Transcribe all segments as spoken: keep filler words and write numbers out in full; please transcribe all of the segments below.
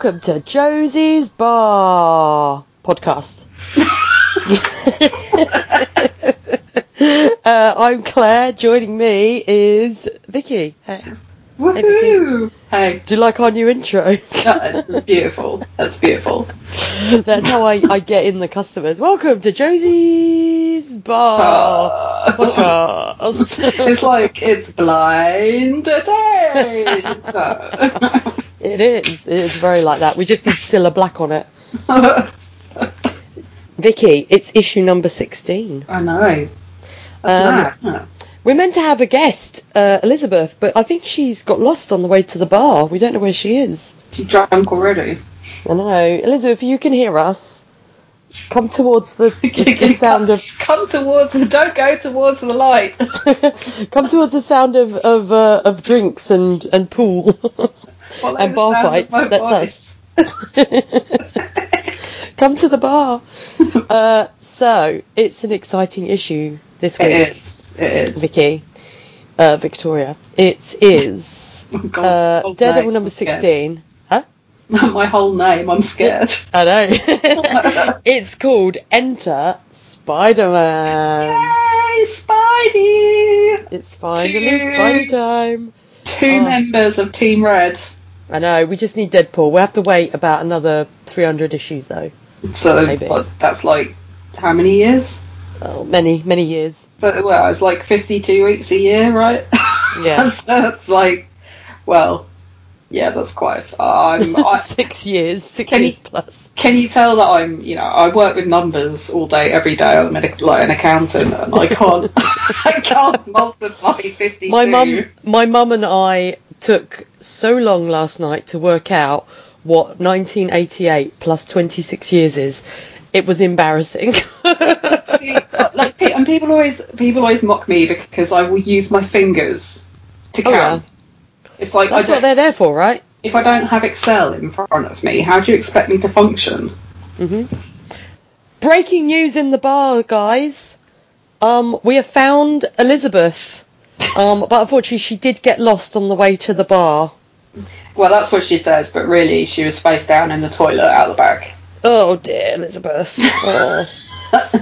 Welcome to Josie's Bar podcast. uh, I'm Claire. Joining me is Vicky. Hey. Woohoo! Hey. Do you like our new intro? That's beautiful. That's beautiful. That's how I, I get in the customers. Welcome to Josie's Bar podcast. It's like it's blind date. It is. It is very like that. We just need Cilla Black on it. Vicky, it's issue number sixteen. I know. That's um, mad, isn't it? We're meant to have a guest, uh, Elizabeth, but I think she's got lost on the way to the bar. We don't know where she is. She's drunk already. I know. Elizabeth, you can hear us. Come towards the, the, the sound come, of... Come towards... The, don't go towards the light. Come towards the sound of of, uh, of drinks and, and pool. Follow and bar fights. That's us. Come to the bar. Uh, so, it's an exciting issue this week. It is. It is. Vicky. Uh, Victoria. It is oh God, uh, Daredevil number sixteen. Huh? My whole name. I'm scared. I know. It's called Enter Spider-Man. Yay, Spidey! It's finally Spidey time. Two oh. members of Team Red. I know, we just need Deadpool. We'll have to wait about another three hundred issues, though. So maybe. What, that's like how many years? Oh, many, many years. But, well, it's like fifty-two weeks a year, right? Yeah. that's, that's like, well, yeah, that's quite... Um, I, six years, six years you, plus. Can you tell that I'm, you know, I work with numbers all day, every day. I'm like an accountant, and I can't, I can't multiply fifty-two. My mum, my mum and I... took so long last night to work out what nineteen eighty-eight plus twenty-six years is. It was embarrassing. Like, and people always people always mock me because I will use my fingers to count. Oh, yeah. It's like that's I what they're there for, right? If I don't have Excel in front of me, how do you expect me to function? Mm-hmm. Breaking news in the bar, guys. Um, we have found Elizabeth. Um, but unfortunately, she did get lost on the way to the bar. Well, that's what she says, but really, she was face down in the toilet out the back. Oh, dear, Elizabeth. Oh.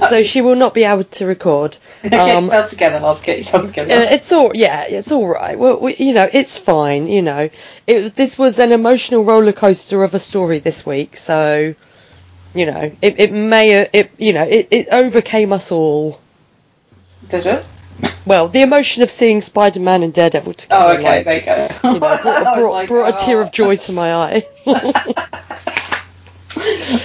So she will not be able to record. Um, get yourself together, love. Get yourself together. Uh, it's all, yeah, it's all right. Well, we, you know, it's fine. You know, it was, this was an emotional roller coaster of a story this week. So, you know, it, it may, it, you know, it, it overcame us all. Did it? Well, the emotion of seeing Spider-Man and Daredevil together. Oh, okay, like, there you go. You know, brought, brought, like, brought a oh. tear of joy to my eye.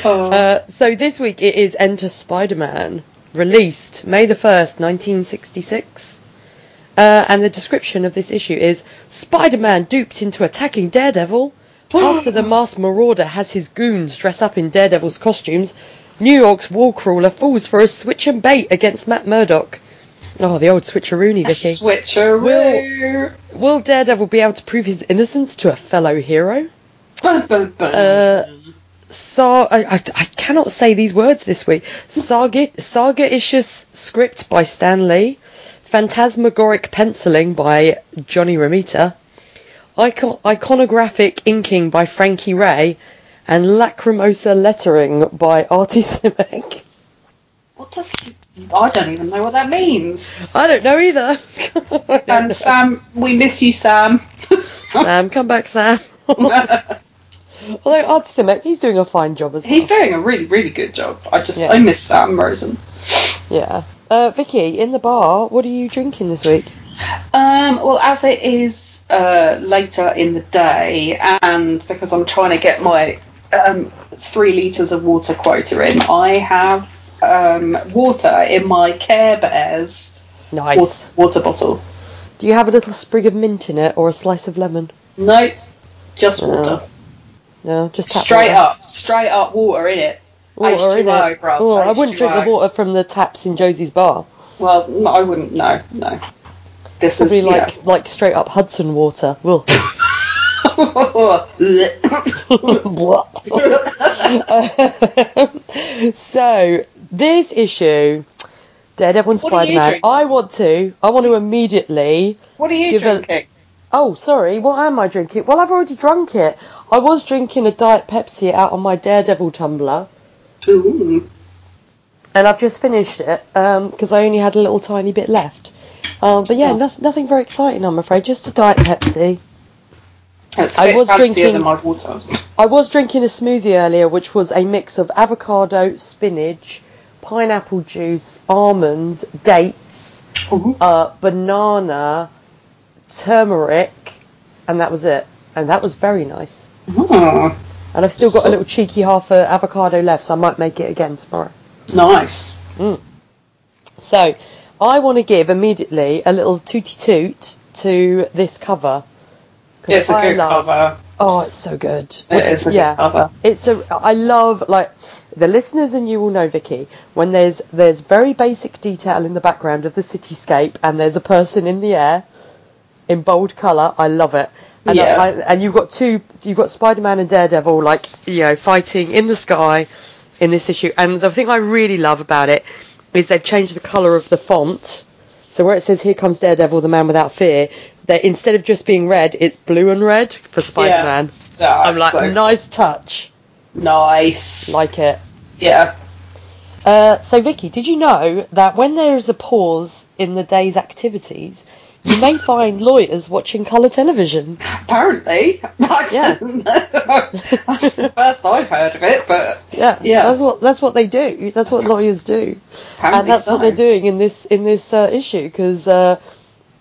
oh. uh, so this week it is Enter Spider-Man, released May the first, nineteen sixty-six. Uh, and the description of this issue is, Spider-Man duped into attacking Daredevil. After the Masked Marauder has his goons dress up in Daredevil's costumes, New York's wall crawler falls for a switch and bait against Matt Murdock. Oh, the old switcheroony, Vicky. Switcheroo. Will, will Daredevil be able to prove his innocence to a fellow hero? Bum, bum, bum. Uh, so, I, I, I cannot say these words this week. Saga, saga-icious script by Stan Lee. Phantasmagoric penciling by Johnny Romita. Icon, iconographic inking by Frankie Ray. And lacrimosa lettering by Artie Simek. What does... I don't even know what that means. I don't know either. don't and know. Sam, we miss you, Sam. Sam, come back, Sam. Although Artie Simek, he's doing a fine job as well. He's doing a really, really good job. I just, yeah. I miss Sam Rosen. Yeah. Uh, Vicky, in the bar, what are you drinking this week? Um, well, as it is uh, later in the day, and because I'm trying to get my um, three litres of water quota in, I have... Um, water in my Care Bears nice. water, water bottle. Do you have a little sprig of mint in it or a slice of lemon? No, just water. No, no just tap straight water. up, straight up water in it. Water H two O, in it. Bruv, oh, I wouldn't drink the water from the taps in Josie's Bar. Well, no, I wouldn't. No, no. This Probably is like yeah. like straight up Hudson water. Well. um, so this issue, Daredevil and Spider-Man. I want to. I want to immediately. What are you drinking? A, oh, sorry. What am I drinking? Well, I've already drunk it. I was drinking a Diet Pepsi out on my Daredevil tumbler. Ooh. And I've just finished it because um, I only had a little tiny bit left. Um, but yeah, oh. no- nothing very exciting, I'm afraid. Just a Diet Pepsi. That's I was drinking. Than my water. I was drinking a smoothie earlier, which was a mix of avocado, spinach, pineapple juice, almonds, dates, mm-hmm. uh, banana, turmeric, and that was it. And that was very nice. Mm. And I've still got so, a little cheeky half a avocado left, so I might make it again tomorrow. Nice. Mm. So, I want to give immediately a little tooty toot to this cover. It's a I good love, cover. Oh, it's so good. It what, is a yeah, good cover. It's a, I love, like, the listeners and you will know, Vicky, when there's there's very basic detail in the background of the cityscape and there's a person in the air in bold colour, I love it. And, yeah. I, I, and you've got two, you've got Spider-Man and Daredevil, like, you know, fighting in the sky in this issue. And the thing I really love about it is they've changed the colour of the font. So where it says, "Here comes Daredevil, the man without fear," that instead of just being red, it's blue and red for Spider-Man. Yeah. Oh, I'm like, so nice touch. Nice. Like it. Yeah. Uh, so, Vicky, did you know that when there is a pause in the day's activities, you may find lawyers watching colour television? Apparently. Yeah. That's the first I've heard of it, but yeah, yeah. That's what that's what they do. That's what lawyers do. Apparently and that's so. What they're doing in this in this uh, issue because uh,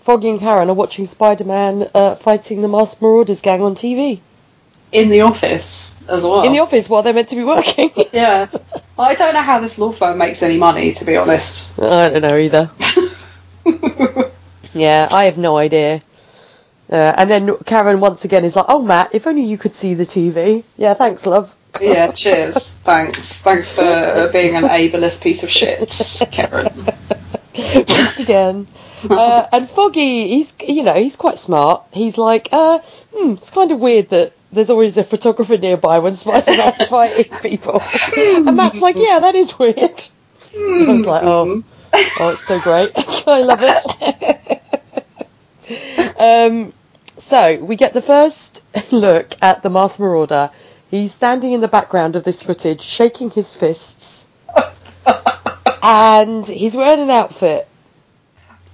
Foggy and Karen are watching Spider-Man uh, fighting the Masked Marauders gang on T V. In the office as well. In the office while they're meant to be working. Yeah. I don't know how this law firm makes any money, to be honest. I don't know either. Yeah, I have no idea. Uh, and then Karen once again is like, "Oh, Matt, if only you could see the T V." Yeah, thanks, love. Yeah, cheers. Thanks. Thanks for being an ableist piece of shit, Karen. Once again. Uh, and Foggy, he's, you know, he's quite smart. He's like, uh, hmm, it's kind of weird that there's always a photographer nearby when Spider-Man's fighting people. And Matt's like, yeah, that is weird. I was like, oh. Oh, it's so great. I love it. um, so, we get the first look at the Masked Marauder. He's standing in the background of this footage, shaking his fists. And he's wearing an outfit.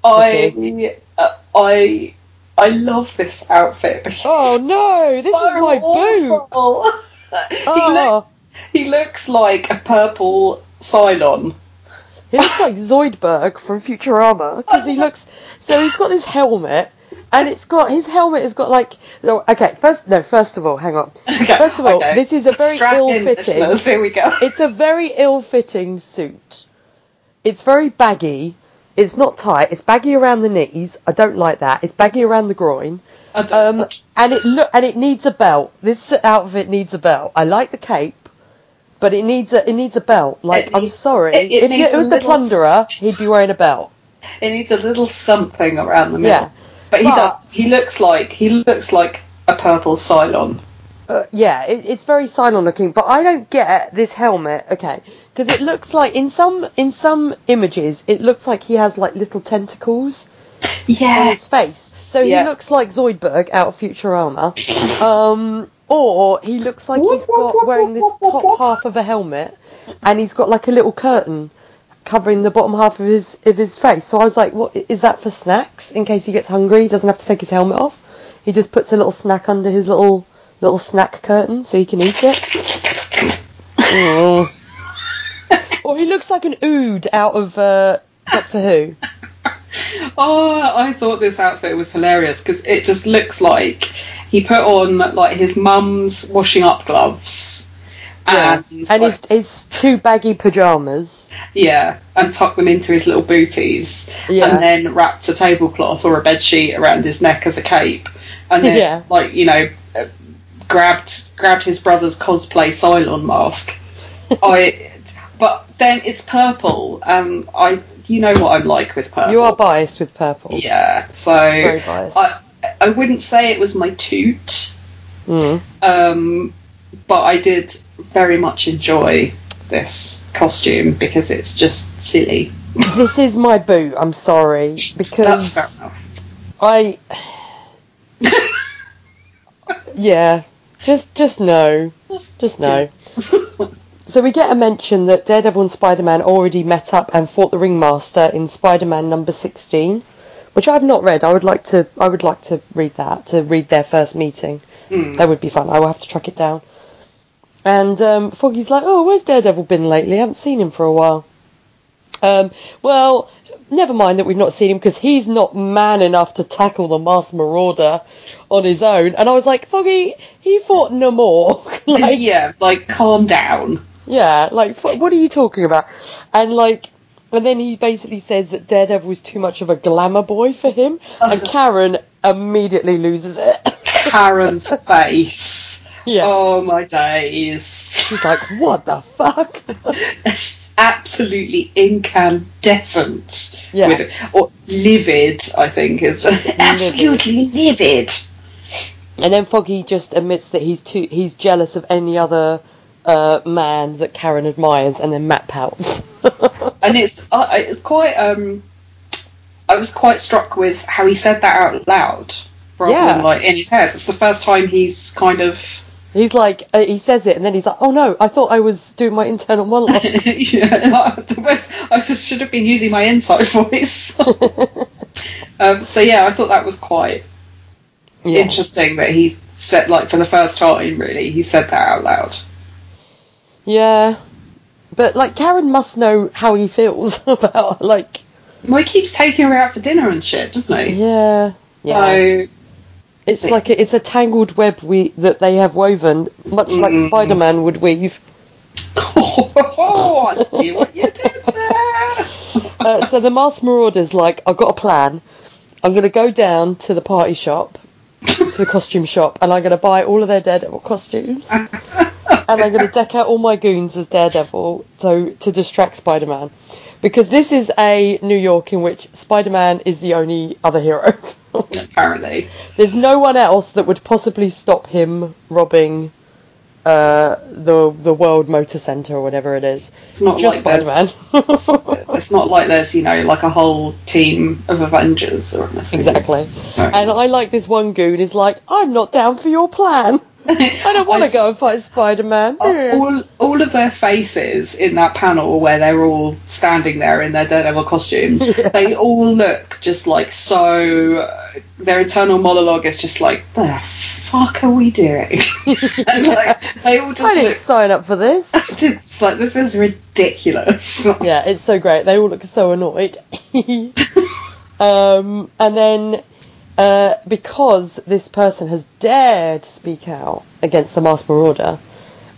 I, uh, I, I love this outfit. Oh, no, this so is my awful. Boot. he, oh. look, he looks like a purple Cylon. He looks like Zoidberg from Futurama because he looks. So he's got this helmet, and it's got his helmet has got like. Okay, first no, first of all, hang on. Okay, first of all, okay. This is a very Strap ill-fitting. In, Here we go. It's a very ill-fitting suit. It's very baggy. It's not tight. It's baggy around the knees. I don't like that. It's baggy around the groin. I don't um, and it look and it needs a belt. This outfit needs a belt. I like the cape. But it needs a it needs a belt. Like, it I'm needs, sorry, it, it if it, it was the Plunderer, he'd be wearing a belt. It needs a little something around the middle. Yeah. But, but he does, he looks like he looks like a purple Cylon. Uh, yeah, it, it's very Cylon looking. But I don't get this helmet. Okay, because it looks like in some in some images, it looks like he has like little tentacles. Yeah. On his face, so yeah. He looks like Zoidberg out of Futurama. Um. Or he looks like he's got wearing this top half of a helmet, and he's got like a little curtain covering the bottom half of his of his face. So I was like, "What is that for snacks? In case he gets hungry, he doesn't have to take his helmet off. He just puts a little snack under his little little snack curtain so he can eat it." Oh. Or he looks like an Ood out of uh, Doctor Who. Oh, I thought this outfit was hilarious because it just looks like. He put on like his mum's washing up gloves, and yeah. and like, his his two baggy pajamas. Yeah, and tucked them into his little booties, yeah. And then wrapped a tablecloth or a bed sheet around his neck as a cape, and then yeah. like you know, grabbed grabbed his brother's cosplay Cylon mask. I, but then it's purple, and I you know what I'm like with purple. You are biased with purple. Yeah, so very biased. I, I wouldn't say it was my toot, mm. um, but I did very much enjoy this costume because it's just silly. This is my boot, I'm sorry, because that's fair enough. I... yeah, Just just no. Just no. So we get a mention that Daredevil and Spider-Man already met up and fought the Ringmaster in Spider-Man number sixteen, which I've not read. I would like to I would like to read that, to read their first meeting. Mm. That would be fun. I will have to track it down. And um, Foggy's like, oh, where's Daredevil been lately? I haven't seen him for a while. Um, well, never mind that we've not seen him, because he's not man enough to tackle the Masked Marauder on his own. And I was like, Foggy, he fought Namor. like, yeah, like, calm down. Yeah, like, what are you talking about? And, like, and then he basically says that Daredevil was too much of a glamour boy for him. Uh-huh. And Karen immediately loses it. Karen's face. Yeah. Oh, my days. She's like, what the fuck? She's absolutely incandescent. Yeah. With it. Or livid, I think. Is the absolutely livid. And then Foggy just admits that he's too he's jealous of any other uh, man that Karen admires, and then Matt pouts. And it's uh, it's quite... Um, I was quite struck with how he said that out loud, rather yeah. than, like, in his head. It's the first time he's kind of... He's like, uh, he says it, and then he's like, oh no, I thought I was doing my internal monologue. yeah, like, I just should have been using my inside voice. um, so yeah, I thought that was quite yeah. interesting that he said, like, for the first time, really, he said that out loud. Yeah, but, like, Karen must know how he feels about, like... Well, he keeps taking her out for dinner and shit, doesn't he? Yeah, yeah. So... It's like a, it's a tangled web we, that they have woven, much like mm. Spider-Man would weave. Oh, I see what you did there! uh, so the Masked Marauder's like, I've got a plan. I'm going to go down to the party shop, to the costume shop, and I'm going to buy all of their Daredevil costumes. And I'm going to deck out all my goons as Daredevil so to distract Spider-Man. Because this is a New York in which Spider-Man is the only other hero. Apparently. There's no one else that would possibly stop him robbing uh, the the World Motor Center or whatever it is. It's not just like Spider-Man. It's not like there's, you know, like a whole team of Avengers or anything. Exactly. No. And I like this one goon is like, I'm not down for your plan. I don't want to go and fight Spider-Man. Uh, all, all of their faces in that panel where they're all standing there in their Daredevil costumes, yeah. they all look just like so... Uh, their internal monologue is just like, the fuck are we doing? and, like, they all just I didn't look, sign up for this. It's like, this is ridiculous. Yeah, it's so great. They all look so annoyed. um, and then... Uh, because this person has dared speak out against the Masked Marauder,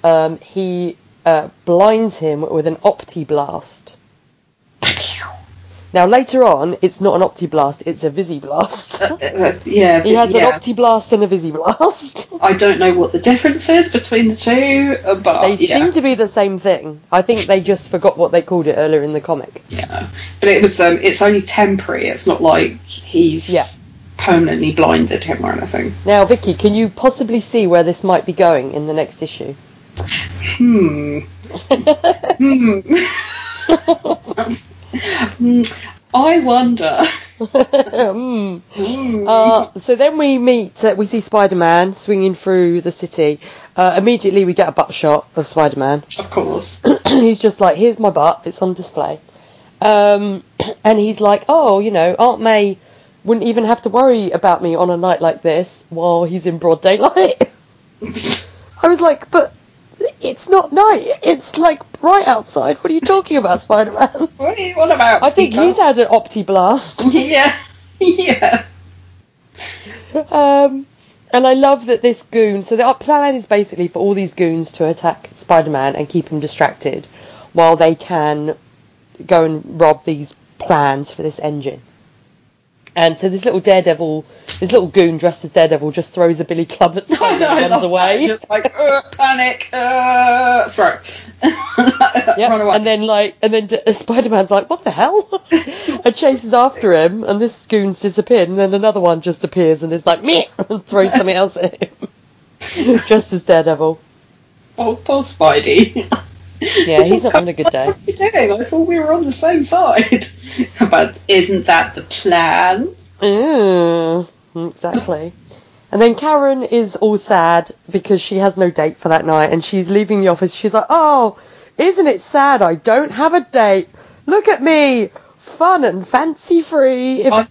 um, he uh, blinds him with an opti-blast. Now, later on, it's not an opti-blast, it's a visi-blast. Uh, uh, yeah, he has yeah. an opti-blast and a visi-blast. I don't know what the difference is between the two, but... They yeah. seem to be the same thing. I think they just forgot what they called it earlier in the comic. Yeah, but it was. Um, it's only temporary, it's not like he's... Yeah. permanently blinded him or anything. Now, Vicky, can you possibly see where this might be going in the next issue? Hmm. hmm. I wonder. mm. Mm. Uh, so then we meet, uh, we see Spider-Man swinging through the city. Uh, immediately we get a butt shot of Spider-Man. Of course. He's just like, here's my butt, it's on display. Um, and he's like, oh, you know, Aunt May... wouldn't even have to worry about me on a night like this while he's in broad daylight. I was like, but it's not night. It's, like, bright outside. What are you talking about, Spider-Man? What are you on about? I think Peter? He's had an opti-blast. Yeah. Yeah. Um, and I love that this goon... So the plan is basically for all these goons to attack Spider-Man and keep him distracted while they can go and rob these plans for this engine. And so this little Daredevil, this little goon dressed as Daredevil just throws a billy club at Spider-Man oh, no, and runs away. Just like, uh, panic, uh, throw. yep. Run away. And then, like, and then D- Spider-Man's like, what the hell? and chases after him, and this goon's disappeared, and then another one just appears and is like, meh, and throws something else at him. Dressed as Daredevil. Oh, poor Spidey. Yeah, he's not having a good day. What are you doing? I thought we were on the same side. But isn't that the plan? Mm, exactly. And then Karen is all sad because she has no date for that night, and she's leaving the office. She's like, oh, isn't it sad I don't have a date? Look at me, fun and fancy-free. If only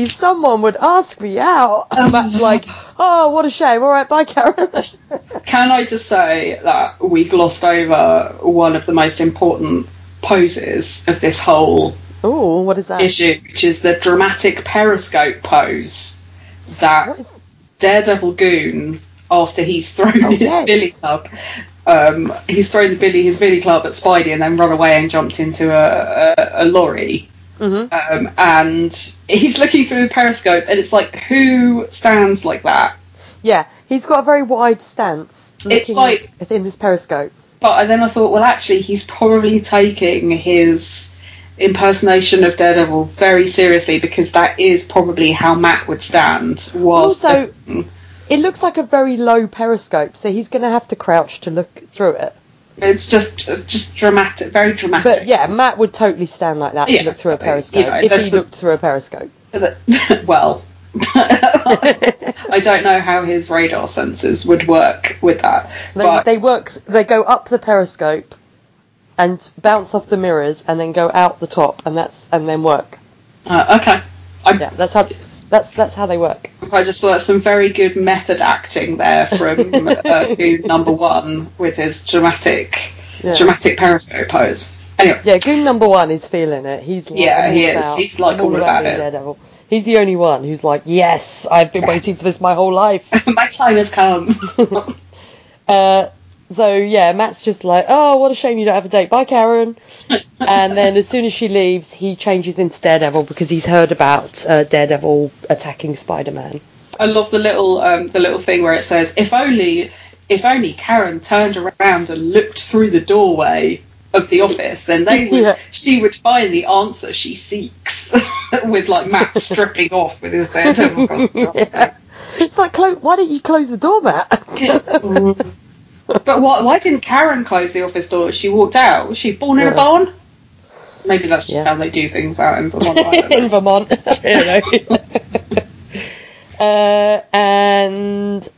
gonna... someone would ask me out. And that's like, oh, what a shame. All right, bye, Karen. Can I just say that we glossed over one of the most important poses of this whole Ooh, what is that? issue, which is the dramatic periscope pose that... Daredevil goon, after he's thrown oh, his yes. billy club, um, he's thrown the billy his billy club at Spidey and then run away and jumped into a, a, a lorry. Mm-hmm. Um, and he's looking through the periscope, and it's like, who stands like that? Yeah, he's got a very wide stance. It's like in this periscope. But then I thought, well, actually, he's probably taking his impersonation of Daredevil very seriously, because that is probably how Matt would stand. Was also the... it looks like a very low periscope, so he's going to have to crouch to look through it. It's just just dramatic, very dramatic. But yeah, Matt would totally stand like that yeah, to look through so, a periscope, you know, if he looked the... through a periscope. Well, I don't know how his radar sensors would work with that. They, but... they work. They go up the periscope and bounce off the mirrors, and then go out the top, and that's and then work. Uh, okay, I'm, yeah, that's how that's that's how they work. I just saw some very good method acting there from uh, Goon Number One with his dramatic, yeah. dramatic periscope pose. Anyway, yeah, Goon Number One is feeling it. He's like, yeah, he is. About, He's like all, all about, about it. Daredevil. He's the only one who's like, yes, I've been waiting for this my whole life. My time has come. uh. So, yeah, Matt's just like, oh, what a shame you don't have a date. Bye, Karen. And then as soon as she leaves, he changes into Daredevil because he's heard about uh, Daredevil attacking Spider-Man. I love the little um, the little thing where it says, if only if only Karen turned around and looked through the doorway of the office, then they would, yeah. she would find the answer she seeks, with, like, Matt stripping off with his Daredevil costume. Yeah. It's like, clo- why don't you close the door, Matt? But why, why didn't Karen close the office door? She walked out. Was she born in yeah. a barn? Maybe that's just yeah. how they do things out in Vermont. In Vermont. I don't know. uh, and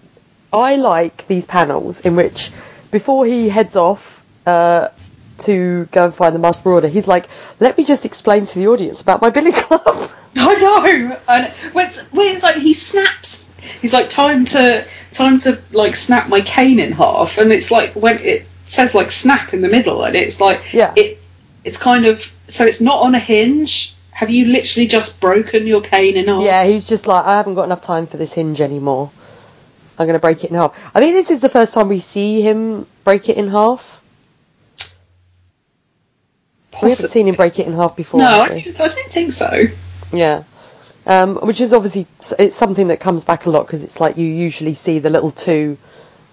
I like these panels in which, before he heads off uh, to go and find the Masked Marauder, he's like, let me just explain to the audience about my billy club. I know. And well, it's, well, it's like he snaps. He's like, time to, time to like, snap my cane in half. And it's like, when it says, like, snap in the middle, and it's like, yeah. it, it's kind of, so it's not on a hinge. Have you literally just broken your cane in half? Yeah, he's just like, I haven't got enough time for this hinge anymore. I'm going to break it in half. I think this is the first time we see him break it in half. Possibly. We haven't seen him break it in half before. No, I don't, I don't think so. Yeah. Um, which is obviously, it's something that comes back a lot, because it's like you usually see the little two,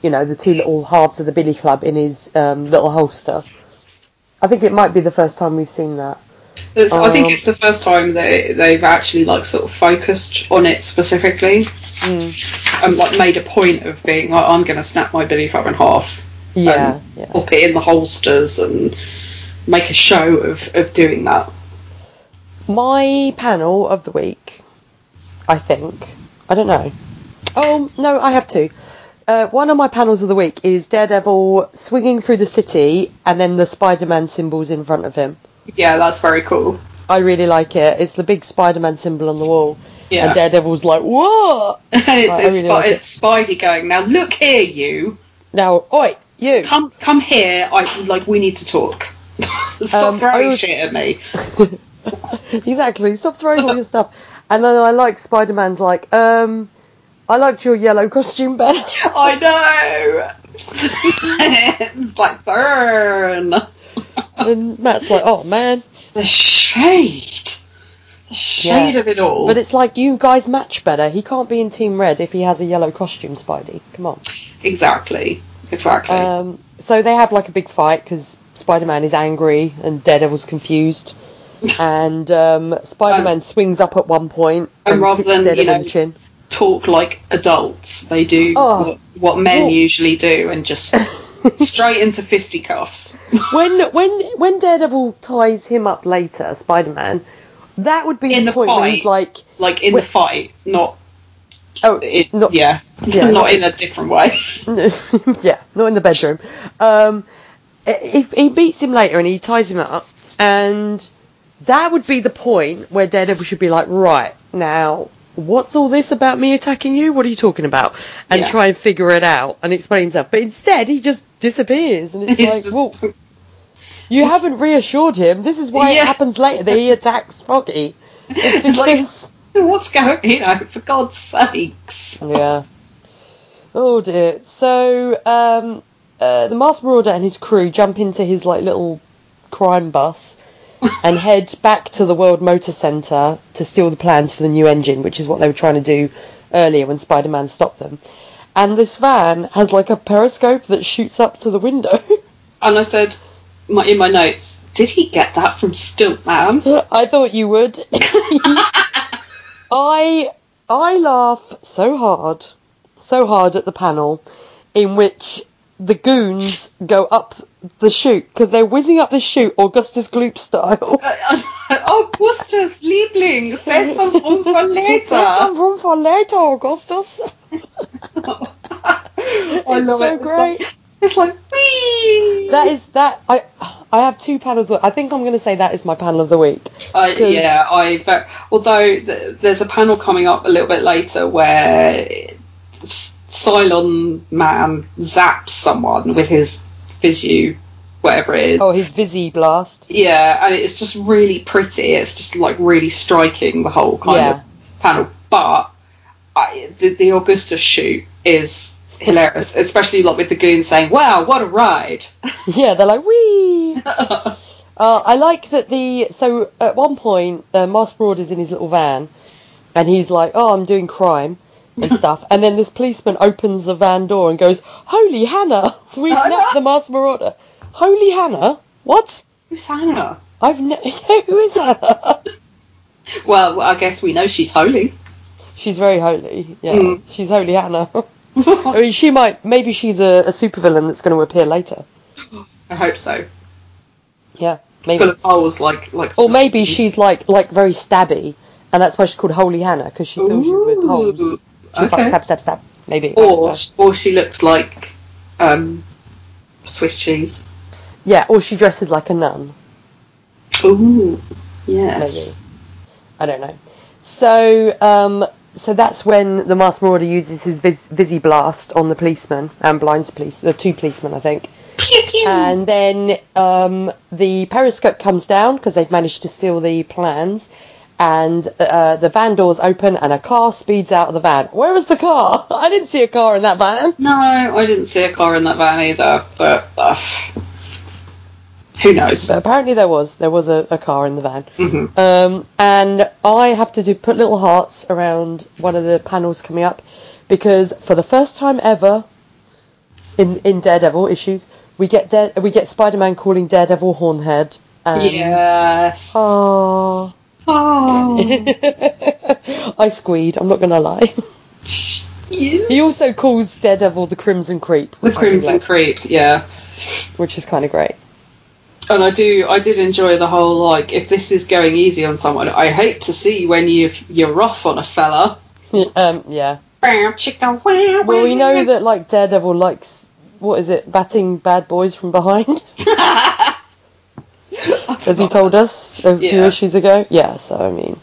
you know, the two little halves of the billy club in his um, little holster. I think it might be the first time we've seen that. Um, I think it's the first time they, they've actually, like, sort of focused on it specifically. Mm. And, like, made a point of being like, I'm going to snap my billy club in half. Yeah. And yeah. pop it in the holsters and make a show of, of doing that. My panel of the week... I think. I don't know. Oh, no, I have two. Uh, one of my panels of the week is Daredevil swinging through the city and then the Spider-Man symbols in front of him. Yeah, that's very cool. I really like it. It's the big Spider-Man symbol on the wall. Yeah. And Daredevil's like, what? And it's, like, it's, really like it's it. Spidey going, now look here, you. Now, oi, you. Come come here. I like. We need to talk. Stop um, throwing was... shit at me. Exactly. Stop throwing all your stuff. And then I like Spider-Man's like, um, I liked your yellow costume better. I know! Like, burn! And Matt's like, oh, man. The shade! The shade yeah. of it all. But it's like, you guys match better. He can't be in Team Red if he has a yellow costume, Spidey. Come on. Exactly. Exactly. Um, so they have, like, a big fight, because Spider-Man is angry and Daredevil's confused. And um, Spider-Man um, swings up at one point and, and rather than, you know, the chin. Talk like adults, they do oh, what, what men oh. usually do and just straight into fisticuffs. When when when Daredevil ties him up later, Spider-Man, that would be in the, the point fight, where he's like like in when, the fight, not Oh, it, not yeah, yeah, not in a different way. No, yeah, not in the bedroom. Um, if he beats him later and he ties him up, and that would be the point where Daredevil should be like, right now, what's all this about me attacking you? What are you talking about? And yeah. try and figure it out and explain himself. But instead, he just disappears, and it's, it's like, well, you haven't reassured him. This is why yeah. it happens later that he attacks Foggy. It's because. What's going, you know, for God's sakes. Yeah. Oh, dear. So, um, uh, the Masked Marauder and his crew jump into his, like, little crime bus and head back to the World Motor Centre to steal the plans for the new engine, which is what they were trying to do earlier when Spider-Man stopped them. And this van has, like, a periscope that shoots up to the window. And I said, my, in my notes, did he get that from Stilt Man? I thought you would. I I laugh so hard, so hard at the panel in which the goons go up the chute, because they're whizzing up the chute Augustus Gloop style. Augustus, Liebling, save some room for later. Save some room for later, Augustus. I love it. It's so great. It's like, whee! That is, that, I I have two panels, I think I'm going to say that is my panel of the week. Uh, yeah, I, but, although th- there's a panel coming up a little bit later where Cylon Man zaps someone with his visu, whatever it is. Oh, his visi blast. Yeah, and it's just really pretty, it's just like really striking, the whole kind yeah. of panel, but I, the, the Augustus shoot is hilarious, especially like with the goons saying, wow, what a ride. Yeah, they're like, wee. uh, I like that the so at one point the uh, Masked Marauder's in his little van and he's like, oh, I'm doing crime and stuff, and then this policeman opens the van door and goes, holy Hannah, we've nabbed the Masked Marauder. Holy Hannah, what, who's Hannah? I've no ne- who is Hannah? Well, I guess we know she's holy. She's very holy. Yeah, mm. She's holy Hannah. I mean, she might, maybe she's a, a supervillain that's going to appear later. I hope so. Yeah, maybe. Full of holes, like, like. Or maybe things. She's like, like very stabby, and that's why she's called Holy Hannah, because she fills you with holes. She's okay. Like stab, stab, stab. Maybe. Or, so. Or she looks like, um, Swiss cheese. Yeah, or she dresses like a nun. Ooh, yes. Maybe. I don't know. So, um. So that's when the Masked Marauder uses his vis- Visi Blast on the policeman and blinds police, the two policemen, I think. Pew, pew. And then um, the periscope comes down because they've managed to steal the plans, and uh, the van doors open and a car speeds out of the van. Where was the car? I didn't see a car in that van. No, I didn't see a car in that van either, but uh, who knows? But apparently there was. There was a, a car in the van. Mm-hmm. Um, and I have to do put little hearts around one of the panels coming up, because for the first time ever in, in Daredevil issues, we get Dare, we get Spider-Man calling Daredevil Hornhead. And yes. Oh. Oh. I squeed. I'm not going to lie. Yes. He also calls Daredevil the Crimson Creep. The Crimson Creep, yeah. Which is kind of great. And I do, I did enjoy the whole, like, if this is going easy on someone, I hate to see when you, you're off on a fella. Um, yeah. Well, we know that, like, Daredevil likes, what is it, batting bad boys from behind? As he told us a yeah. few issues ago. Yeah, so, I mean,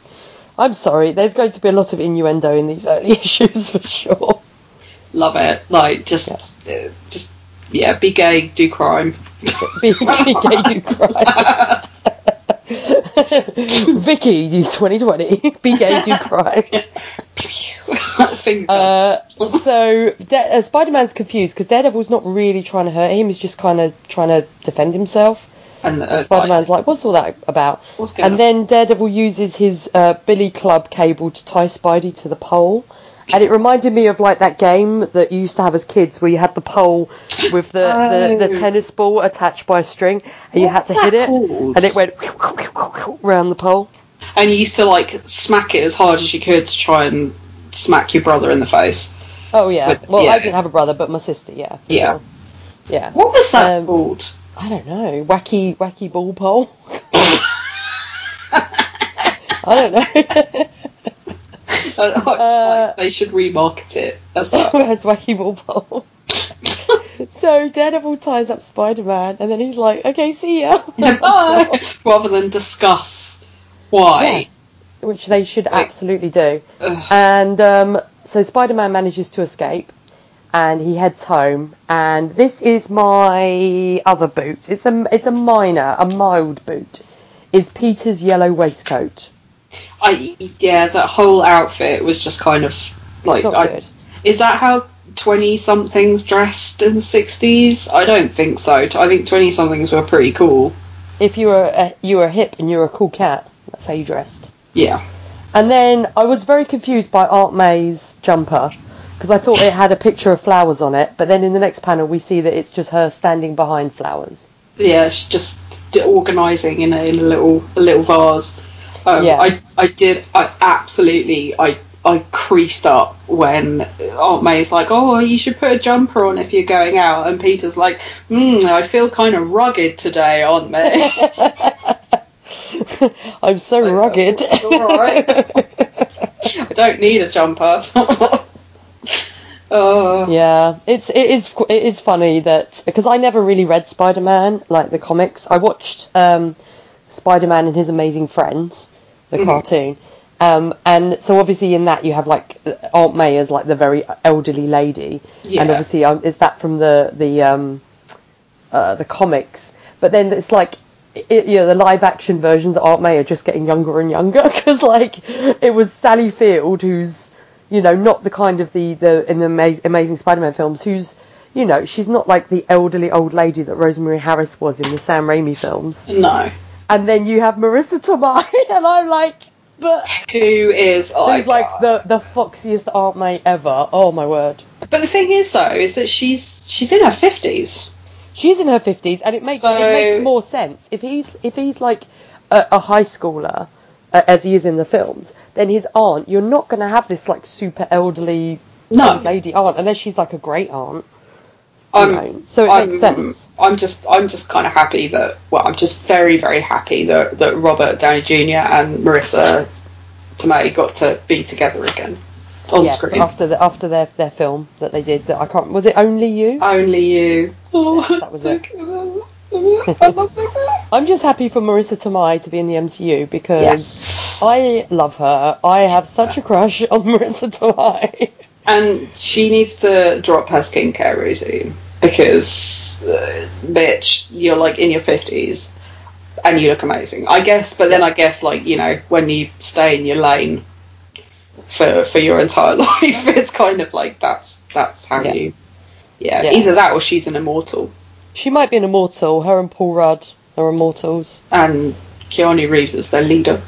I'm sorry, there's going to be a lot of innuendo in these early issues, for sure. Love it. Like, just, yeah. Uh, just, yeah, be gay, do crime. Be gay, do crime. Vicky, you twenty twenty. Be gay, do crime. uh, so De- uh, Spider-Man's confused because Daredevil's not really trying to hurt him. He's just kind of trying to defend himself. And uh, Spider-Man's like, what's all that about? What's going and on? Then Daredevil uses his uh, billy club cable to tie Spidey to the pole. And it reminded me of, like, that game that you used to have as kids where you had the pole with the, oh. the, the tennis ball attached by a string, and you What's had to hit it, called? And it went round the pole. And you used to, like, smack it as hard as you could to try and smack your brother in the face. Oh, yeah. With, well, yeah. I didn't have a brother, but my sister, yeah. Yeah. Sure. Yeah. What was that um, called? I don't know. Wacky, wacky ball pole? I don't know. I, uh, like, they should remarket it as that. As Wacky Ball. So Daredevil ties up Spider-Man, and then he's like, "Okay, see ya." Bye. Rather than discuss why, yeah, which they should like, absolutely do. Ugh. And um, so Spider-Man manages to escape, and he heads home. And this is my other boot. It's a it's a minor, a mild boot. Is Peter's yellow waistcoat. I yeah, that whole outfit was just kind of like. Not I, good. Is that how twenty-somethings dressed in the sixties? I don't think so. I think twenty-somethings were pretty cool. If you were a, you were hip and you were a cool cat, that's how you dressed. Yeah. And then I was very confused by Aunt May's jumper, because I thought it had a picture of flowers on it, but then in the next panel we see that it's just her standing behind flowers. Yeah, she's just organising in a, in a little a little vase. Um, yeah. I, I did, I absolutely, I... I creased up when Aunt May's like, "Oh, you should put a jumper on if you're going out," and Peter's like, mm, "I feel kind of rugged today, Aunt May." I'm so like, rugged. Oh, you're all right. I don't need a jumper. uh. Yeah, it's it is it is funny that because I never really read Spider-Man like the comics. I watched um, Spider-Man and His Amazing Friends, the mm-hmm. cartoon. Um, and so obviously in that you have like Aunt May as like the very elderly lady, yeah. And obviously um, it's that from the the um, uh, the comics. But then it's like it, you know the live action versions of Aunt May are just getting younger and younger because like it was Sally Field who's you know not the kind of the, the in the Ama- Amazing Spider-Man films who's you know she's not like the elderly old lady that Rosemary Harris was in the Sam Raimi films. No. And then you have Marisa Tomei, and I'm like. But who is like, like the the foxiest Aunt May ever? Oh my word! But the thing is, though, is that she's she's in her fifties. She's in her fifties, and it makes so... it makes more sense if he's if he's like a, a high schooler uh, as he is in the films. Then his aunt, you're not going to have this like super elderly no. old lady aunt unless she's like a great aunt. Um, so it I'm, makes sense. I'm just, I'm just kind of happy that. Well, I'm just very, very happy that, that Robert Downey Junior and Marisa Tomei got to be together again on yes, screen after the, after their, their film that they did. That I can't. Was it Only You? Only You. Oh, yes, that was it. I love that. I'm just happy for Marisa Tomei to be in the M C U because yes. I love her. I have such a crush on Marisa Tomei. And she needs to drop her skincare routine because, uh, bitch, you're like in your fifties and you look amazing, I guess. But then I guess, like, you know, when you stay in your lane for for your entire life, it's kind of like that's that's how yeah. you, yeah, yeah. Either that or she's an immortal. She might be an immortal. Her and Paul Rudd are immortals. And Keanu Reeves is their leader.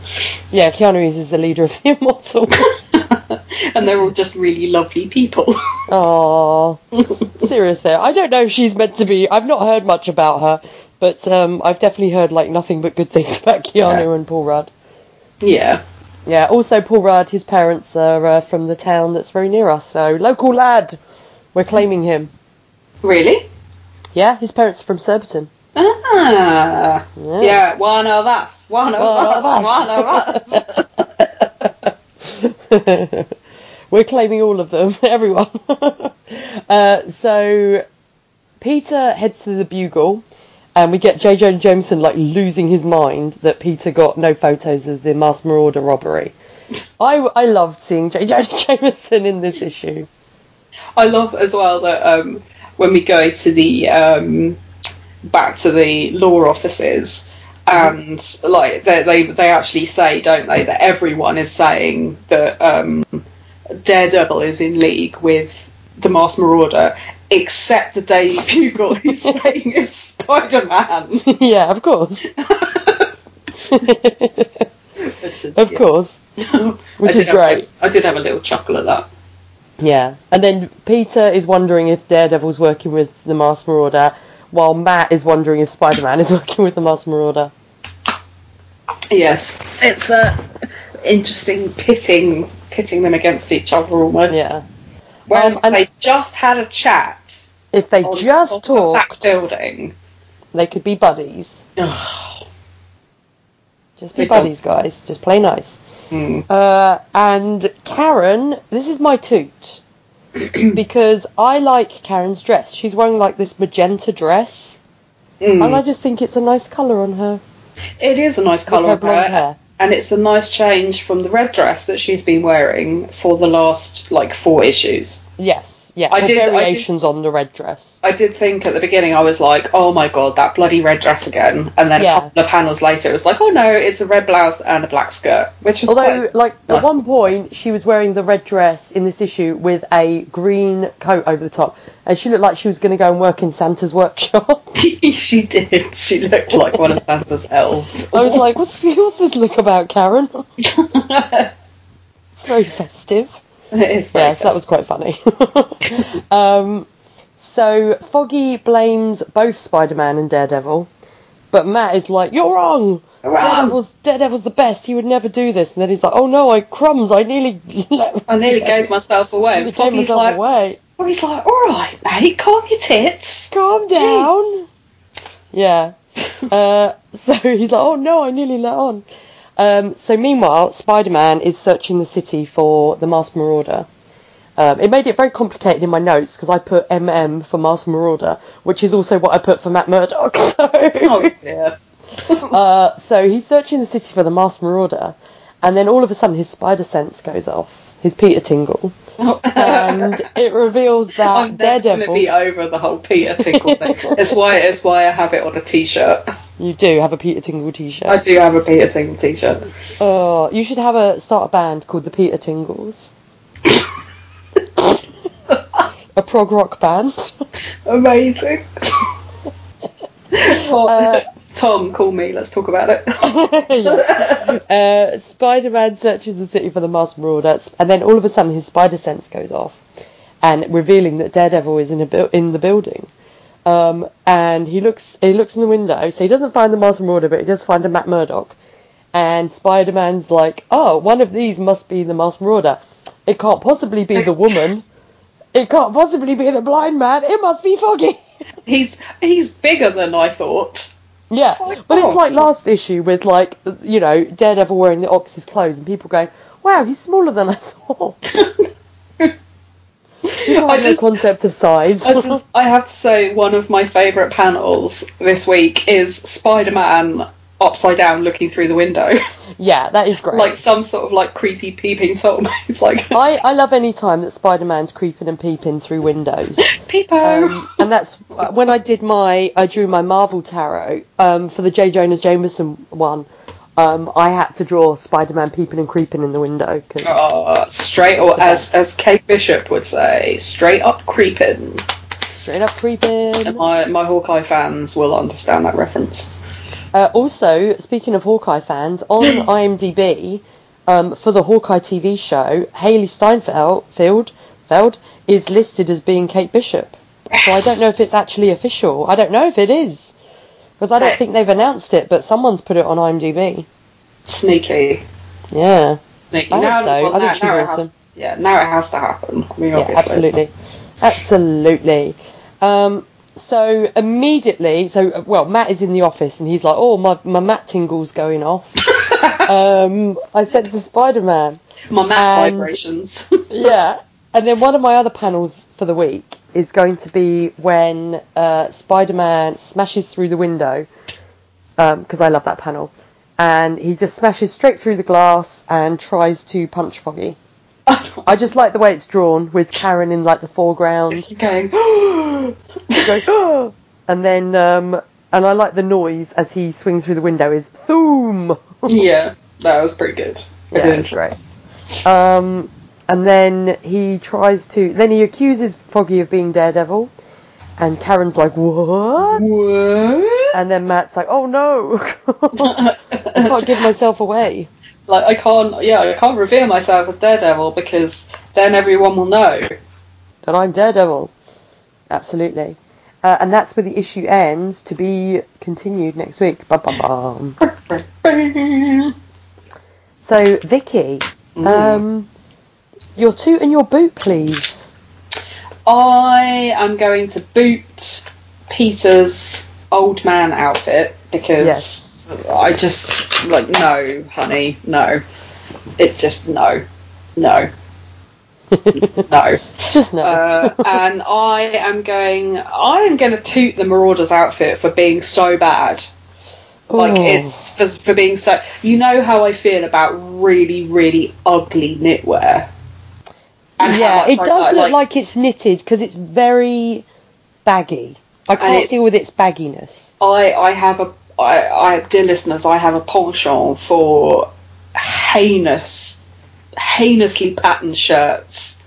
Yeah, Keanu Reeves is the leader of the immortals. And they're all just really lovely people. Oh, seriously, I don't know if she's meant to be. I've not heard much about her, but um, I've definitely heard like nothing but good things about Keanu yeah. and Paul Rudd. Yeah, yeah. Also, Paul Rudd, his parents are uh, from the town that's very near us, so local lad. We're claiming him. Really? Yeah, his parents are from Surbiton. Ah, yeah. yeah one of us. One of one us. One of us. We're claiming all of them, everyone. uh, so Peter heads to the Bugle, and we get J J Jameson like losing his mind that Peter got no photos of the Masked Marauder robbery. I, I loved seeing J J Jameson in this issue. I love as well that um, when we go to the um, back to the law offices. And like they, they they actually say, don't they, that everyone is saying that um, Daredevil is in league with the Masked Marauder, except the Daily Bugle who's saying it's Spider-Man. Yeah, of course. is, of yeah. course, which is great. Have, I did have a little chuckle at that. Yeah, and then Peter is wondering if Daredevil's working with the Masked Marauder. While Matt is wondering if Spider-Man is working with the Masked Marauder. Yes, it's uh, interesting pitting pitting them against each other almost. Yeah. Whereas um, if they just had a chat. If they on just the talked. That building. They could be buddies. Just be because. buddies, guys. Just play nice. Mm. Uh, and Karen, this is my toot, because I like Karen's dress. She's wearing like this magenta dress, mm. and I just think it's a nice colour on her. It is a nice colour on her, hair. And it's a nice change from the red dress that she's been wearing for the last like four issues. Yes, yeah, I did, variations I did, on the red dress. I did think at the beginning I was like, oh my god, that bloody red dress again, and then yeah. a couple of panels later it was like, oh no, it's a red blouse and a black skirt, which was although like nice. At one point she was wearing the red dress in this issue with a green coat over the top, and she looked like she was going to go and work in Santa's workshop. She did. She looked like one of Santa's elves. I was like, what's, what's this look about, Karen? It's very festive. It is very yes, festive. That was quite funny. um, so Foggy blames both Spider-Man and Daredevil, but Matt is like, you're wrong! Daredevil's, Daredevil's the best. He would never do this. And then he's like, "Oh no, I crumbs! I nearly, I nearly gave myself away." Nearly gave myself like, away. Well, he's like, "All right, mate, calm your tits, calm down." Jeez. Yeah. uh, so he's like, "Oh no, I nearly let on." Um, so meanwhile, Spider-Man is searching the city for the Masked Marauder. Um, it made it very complicated in my notes because I put M M for Masked Marauder, which is also what I put for Matt Murdock. So. Oh yeah. uh, so he's searching the city for the Masked Marauder, and then all of a sudden his spider sense goes off, his Peter tingle, and it reveals that I'm Daredevil. I'm going to be over the whole Peter tingle thing. That's why. That's why I have it on a t-shirt. You do have a Peter tingle t-shirt. I do have a Peter tingle t-shirt. Oh, you should have a start a band called the Peter Tingles. A prog rock band. Amazing. uh, Tom, call me. Let's talk about it. uh, Spider-Man searches the city for the Masked Marauder, and then all of a sudden his spider sense goes off, and revealing that Daredevil is in a bu- in the building. Um, and he looks he looks in the window, so he doesn't find the Masked Marauder, but he does find a Matt Murdock. And Spider-Man's like, oh, one of these must be the Masked Marauder. It can't possibly be the woman. It can't possibly be the blind man. It must be Foggy. He's he's bigger than I thought. Yeah, it's like, but oh. It's like last issue with, like, you know, Daredevil wearing the Ox's clothes and people going, wow, he's smaller than I thought. People I have just, no concept of size. I, just, I have to say, one of my favourite panels this week is Spider-Man upside down looking through the window. Yeah, that is great. Like some sort of, like, creepy peeping Tom. It's like I, I love any time that Spider-Man's creeping and peeping through windows. Peepo! Um, and that's when I did my, I drew my Marvel Tarot um, for the J J Jameson one. Um, I had to draw Spider-Man peeping and creeping in the window. Cause oh, straight, or as, as Kate Bishop would say, straight up creeping. Straight up creeping. My, my Hawkeye fans will understand that reference. Uh, also, speaking of Hawkeye fans, on IMDb, um, for the Hawkeye T V show, Hayley Steinfeld Field, Feld, is listed as being Kate Bishop. Yes. So I don't know if it's actually official. I don't know if it is. Because I don't think they've announced it, but someone's put it on IMDb. Sneaky. Yeah. Sneaky. I now, hope so. Well, I think now, she's now awesome. Has, yeah, now it has to happen. I mean, yeah, absolutely. Absolutely. Um, so, immediately, so, well, Matt is in the office, and he's like, oh, my, my Matt tingle's going off. um, I sense the Spider-Man. My Matt and, vibrations. Yeah. And then one of my other panels for the week is going to be when uh, Spider-Man smashes through the window, because um, I love that panel, and he just smashes straight through the glass and tries to punch Foggy. I just like the way it's drawn, with Karen in like the foreground. Okay. Going, and then, um, and I like the noise as he swings through the window is thoom. Yeah, that was pretty good. I yeah, did great. Um, and then he tries to, then he accuses Foggy of being Daredevil, and Karen's like, what? What? And then Matt's like, oh no, I can't give myself away. Like, I can't, yeah, I can't reveal myself as Daredevil because then everyone will know that I'm Daredevil. Absolutely. Uh, and that's where the issue ends, to be continued next week. Bum, bum, bum. So, Vicky, mm. um, your toot and your boot, please. I am going to boot Peter's old man outfit because... Yes. I just, like, no, honey, no. it just no, no, no, just no. Uh, and I am going. I am going to toot the Marauders outfit for being so bad. Ooh. Like it's for, for being so. You know how I feel about really, really ugly knitwear. And yeah, it I, does I, look like, like it's knitted because it's very baggy. I can't deal with its bagginess. I, I have a, I, I, dear listeners, I have a penchant for heinous, heinously patterned shirts,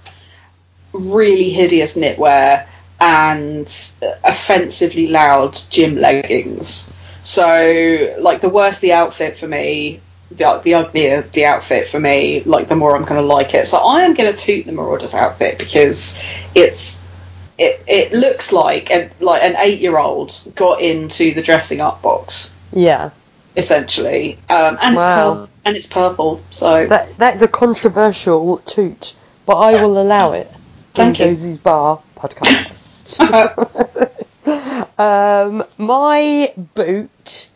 really hideous knitwear, and offensively loud gym leggings. So, like, the worse the outfit for me, the, the uglier the outfit for me, like, the more I'm going to like it. So I am going to toot the Marauders outfit because it's... It it looks like a, like an eight-year-old got into the dressing up box. Yeah, essentially, um, and wow. it's purple, and it's purple. So that that's a controversial toot, but I will allow it. Thank in you. Josie's Bar podcast. um, my boot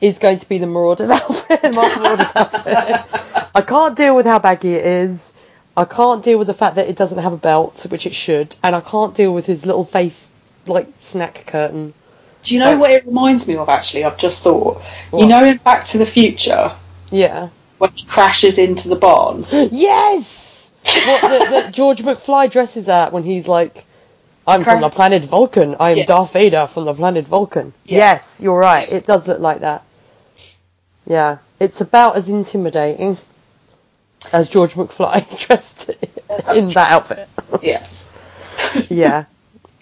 is going to be the Marauders outfit. My Marauders outfit. I can't deal with how baggy it is. I can't deal with the fact that it doesn't have a belt, which it should, and I can't deal with his little face, like, snack curtain. Do you know um, what it reminds me of, actually? I've just thought. What? You know in Back to the Future? Yeah. When he crashes into the barn? Yes! What the, the George McFly dresses at when he's like, I'm from the planet Vulcan. I am yes. Darth Vader from the planet Vulcan. Yes. yes, you're right. It does look like that. Yeah. It's about as intimidating as George McFly dressed yeah, in true. that outfit. Yes. yeah.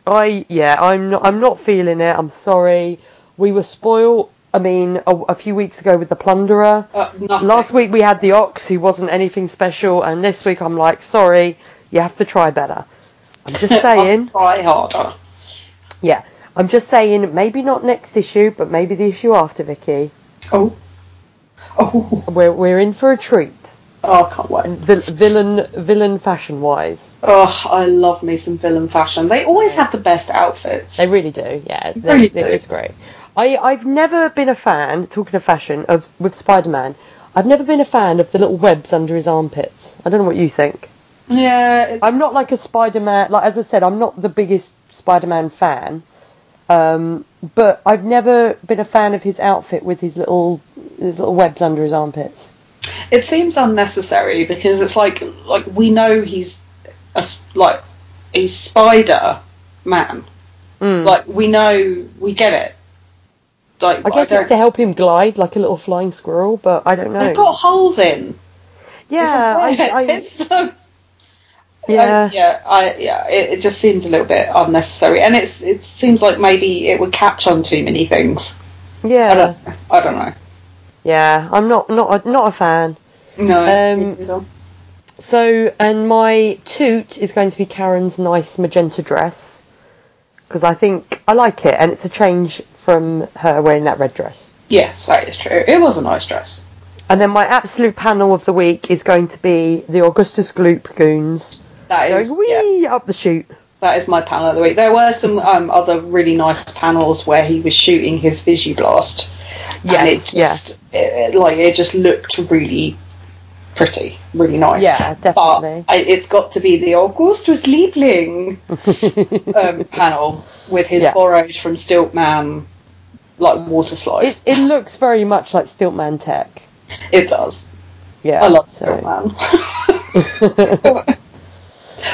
I yeah, I'm not I'm not feeling it. I'm sorry. We were spoiled, I mean, a, a few weeks ago with the Plunderer. Uh, Last week we had the Ox who wasn't anything special, and this week I'm like, sorry, you have to try better. I'm just saying. Try harder. Yeah. I'm just saying maybe not next issue, but maybe the issue after, Vicky. Oh. Oh. We're we're in for a treat. Oh, I can't wait. Vil- villain, villain fashion-wise. Oh, I love me some villain fashion. They always have the best outfits. They really do, yeah. They, really they, do. It's great. I, I've never been a fan, talking of fashion, of with Spider-Man, I've never been a fan of the little webs under his armpits. I don't know what you think. Yeah. It's... I'm not like a Spider-Man... Like, as I said, I'm not the biggest Spider-Man fan. Um, but I've never been a fan of his outfit with his little his little webs under his armpits. It seems unnecessary because it's like like we know he's a like he's Spider-Man. Mm. Like we know we get it. Like I guess I it's to help him glide like a little flying squirrel, but I don't know. They've got holes in. Yeah, I, I, it's, um, yeah, um, yeah, I, yeah. It, it just seems a little bit unnecessary, and it's it seems like maybe it would catch on too many things. Yeah, I don't, I don't know. Yeah, I'm not not a, not a fan. No. Um, so, and my toot is going to be Karen's nice magenta dress because I think I like it, and it's a change from her wearing that red dress. Yes, that is true. It was a nice dress. And then my absolute panel of the week is going to be the Augustus Gloop goons. That is going wee yeah. up the chute. That is my panel of the week. There were some um, other really nice panels where he was shooting his Visiblast. Yeah, it just yeah. it, like it just looked really pretty, really nice. Yeah, definitely. But I, it's got to be the Augustus Liebling um, panel with his yeah. borrowed from Stilt Man, like water slide. It, it looks very much like Stilt Man tech. It does. Yeah, I love so. Stilt Man.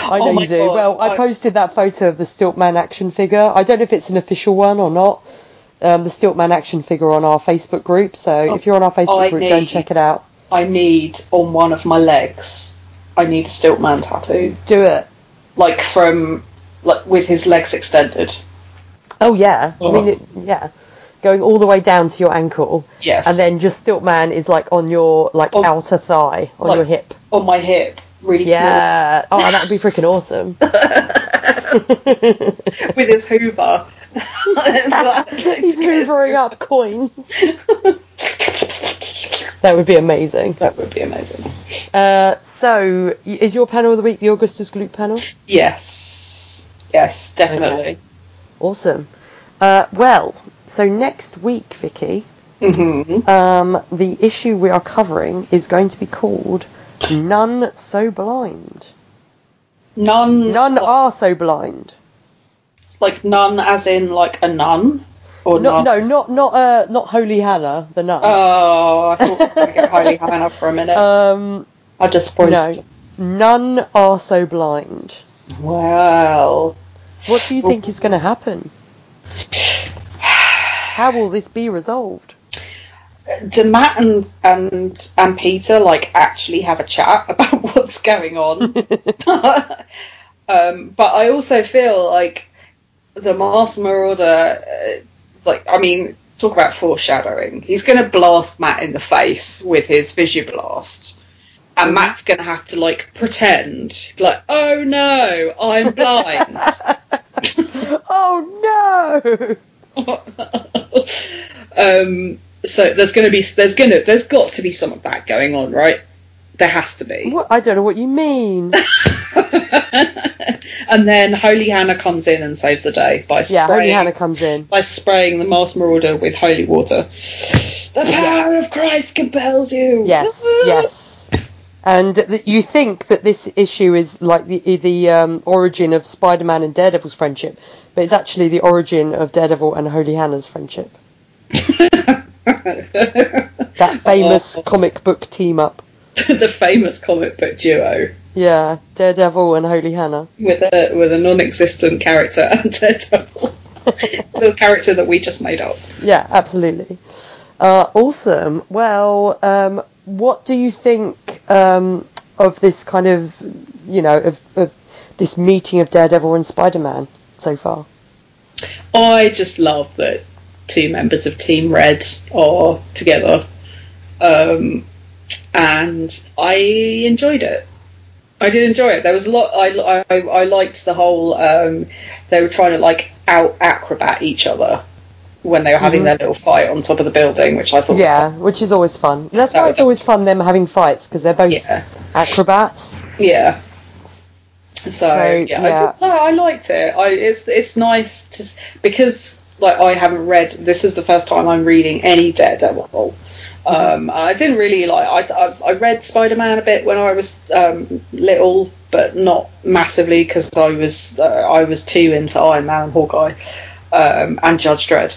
I know oh you do. God. Well, I posted that photo of the Stilt Man action figure. I don't know if it's an official one or not. Um, the Stilt Man action figure on our Facebook group, so if you're on our Facebook I group, need, go and check it out. I need, on one of my legs, I need a Stilt Man tattoo. Do it. Like, from, like, with his legs extended. Oh, yeah. Oh. I mean, it, yeah. Going all the way down to your ankle. Yes. And then just Stilt Man is, like, on your, like, on, outer thigh, on like, your hip. On my hip. Really yeah. Small. Oh, that would be freaking awesome. With his Hoover. He's hoovering up coins. That would be amazing. That would be amazing. Uh, so, is your panel of the week the Augustus Gloop panel? Yes. Yes, definitely. Okay. Awesome. Uh, well, so next week, Vicky, mm-hmm. um, the issue we are covering is going to be called None so blind. None. None like, are so blind. Like none, as in like a nun, or no, no, not not uh, not Holy Hannah, the nun. Oh, I thought we were going to get Holy Hannah for a minute. Um, I just pointed. No, none are so blind. Well, what do you well, think is going to happen? How will this be resolved? Do Matt and, and and Peter like actually have a chat about what's going on? um, but I also feel like the Masked Marauder, uh, like I mean, talk about foreshadowing. He's going to blast Matt in the face with his visublast, and Matt's going to have to like pretend like, oh no, I'm blind. Oh no. um. So there's going to be there's going to there's got to be some of that going on, right? There has to be. What? I don't know what you mean. And then Holy Hannah comes in and saves the day by yeah, spraying, Holy Hannah comes in by spraying the Masked Marauder with holy water. The power yes. of Christ compels you. Yes, yes. And th- you think that this issue is like the the um, origin of Spider-Man and Daredevil's friendship, but it's actually the origin of Daredevil and Holy Hannah's friendship. That famous oh. comic book team up. The famous comic book duo. Yeah, Daredevil and Holy Hannah. With a with a non-existent character and Daredevil. It's a character that we just made up. Yeah, absolutely. Uh, awesome. Well, um, what do you think um, of this kind of, you know, of, of this meeting of Daredevil and Spider-Man so far? I just love that two members of Team Red are together, um, and I enjoyed it. I did enjoy it. There was a lot. I I, I liked the whole. Um, they were trying to like out acrobat each other when they were having mm-hmm. their little fight on top of the building, which I thought. Yeah, was fun. Which is always fun. That's why it's always fun them having fights because they're both yeah. acrobats. Yeah. So, so yeah, yeah. I, did, no, I liked it. I it's it's nice to because. Like, I haven't read... This is the first time I'm reading any Daredevil. Um, I didn't really, like... I, I I read Spider-Man a bit when I was um, little, but not massively, because I was uh, I was too into Iron Man and Hawkeye um, and Judge Dredd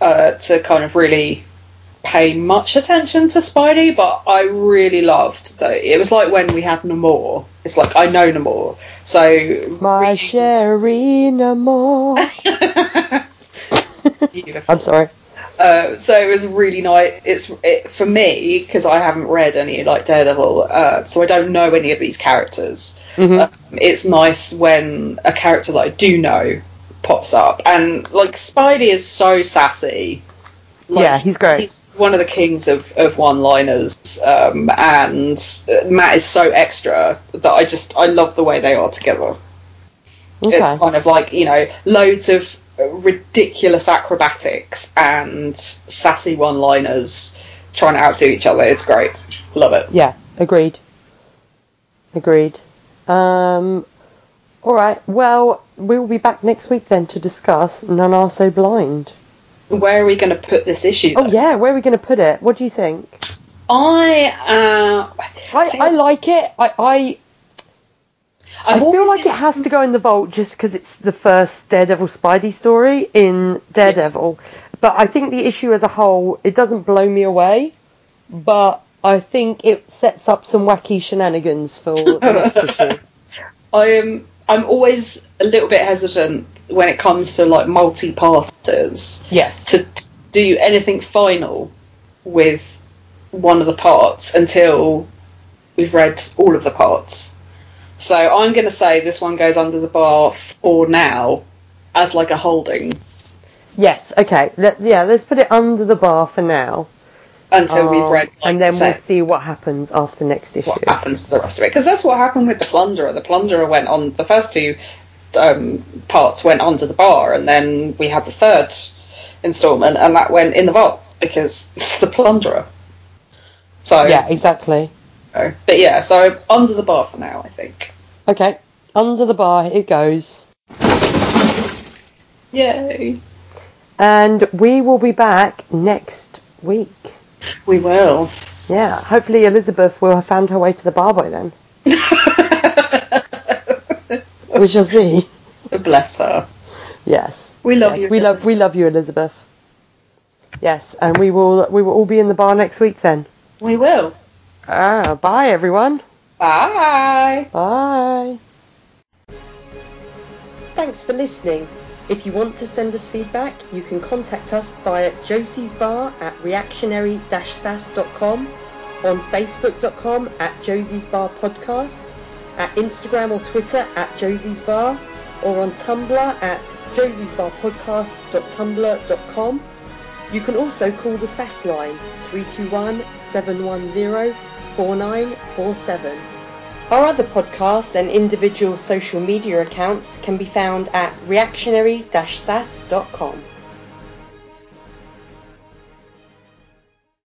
uh, to kind of really pay much attention to Spidey, but I really loved... That it was like when we had Namor. It's like, I know Namor. So... My re- Sherry Namor... I'm sorry. Uh, so it was really nice. It's it, for me because I haven't read any like Daredevil, uh, so I don't know any of these characters. Mm-hmm. Um, it's nice when a character that I do know pops up, and like Spidey is so sassy. Like, yeah, he's great. He's one of the kings of, of one-liners, um, and Matt is so extra that I just I love the way they are together. Okay. It's kind of like you know loads of. Ridiculous acrobatics and sassy one-liners trying to outdo each other. It's great. Love it. Yeah, agreed. Agreed. Um, all right. Well, we'll be back next week then to discuss None Are So Blind. Where are we going to put this issue? Though? Oh yeah, where are we going to put it? What do you think? I uh, I, see, I like it. I I. I feel like it has to go in the vault just because it's the first Daredevil Spidey story in Daredevil. Yes. But I think the issue as a whole, it doesn't blow me away, but I think it sets up some wacky shenanigans for the next issue. I am, I'm always a little bit hesitant when it comes to like multi-parters. Yes. To do anything final with one of the parts until we've read all of the parts. So I'm going to say this one goes under the bar for now as like a holding. Yes, okay. Let, yeah, let's put it under the bar for now. Until um, we've read... Like, and then we'll see what happens after next issue. What happens to the rest of it. Because that's what happened with the Plunderer. The Plunderer went on... The first two um, parts went under the bar and then we had the third instalment and that went in the vault because it's the Plunderer. So yeah, exactly. But yeah, so under the bar for now, I think. Okay, under the bar it goes. Yay! And we will be back next week. We will. Yeah, hopefully Elizabeth will have found her way to the bar by then. We shall see. Bless her. Yes. We love yes. you. We love, we love you, Elizabeth. Yes, and we will we will all be in the bar next week then. We will. Ah, bye everyone. Bye. Bye. Thanks for listening. If you want to send us feedback, you can contact us via Josie's Bar at reactionary dash sass dot com, on facebook dot com at Josie's Bar Podcast, at Instagram or Twitter at Josie's Bar, or on Tumblr at josies bar podcast dot tumblr dot com. You can also call the S A S line three two one, seven one zero, four nine four seven. Our other podcasts and individual social media accounts can be found at reactionary dash sass dot com.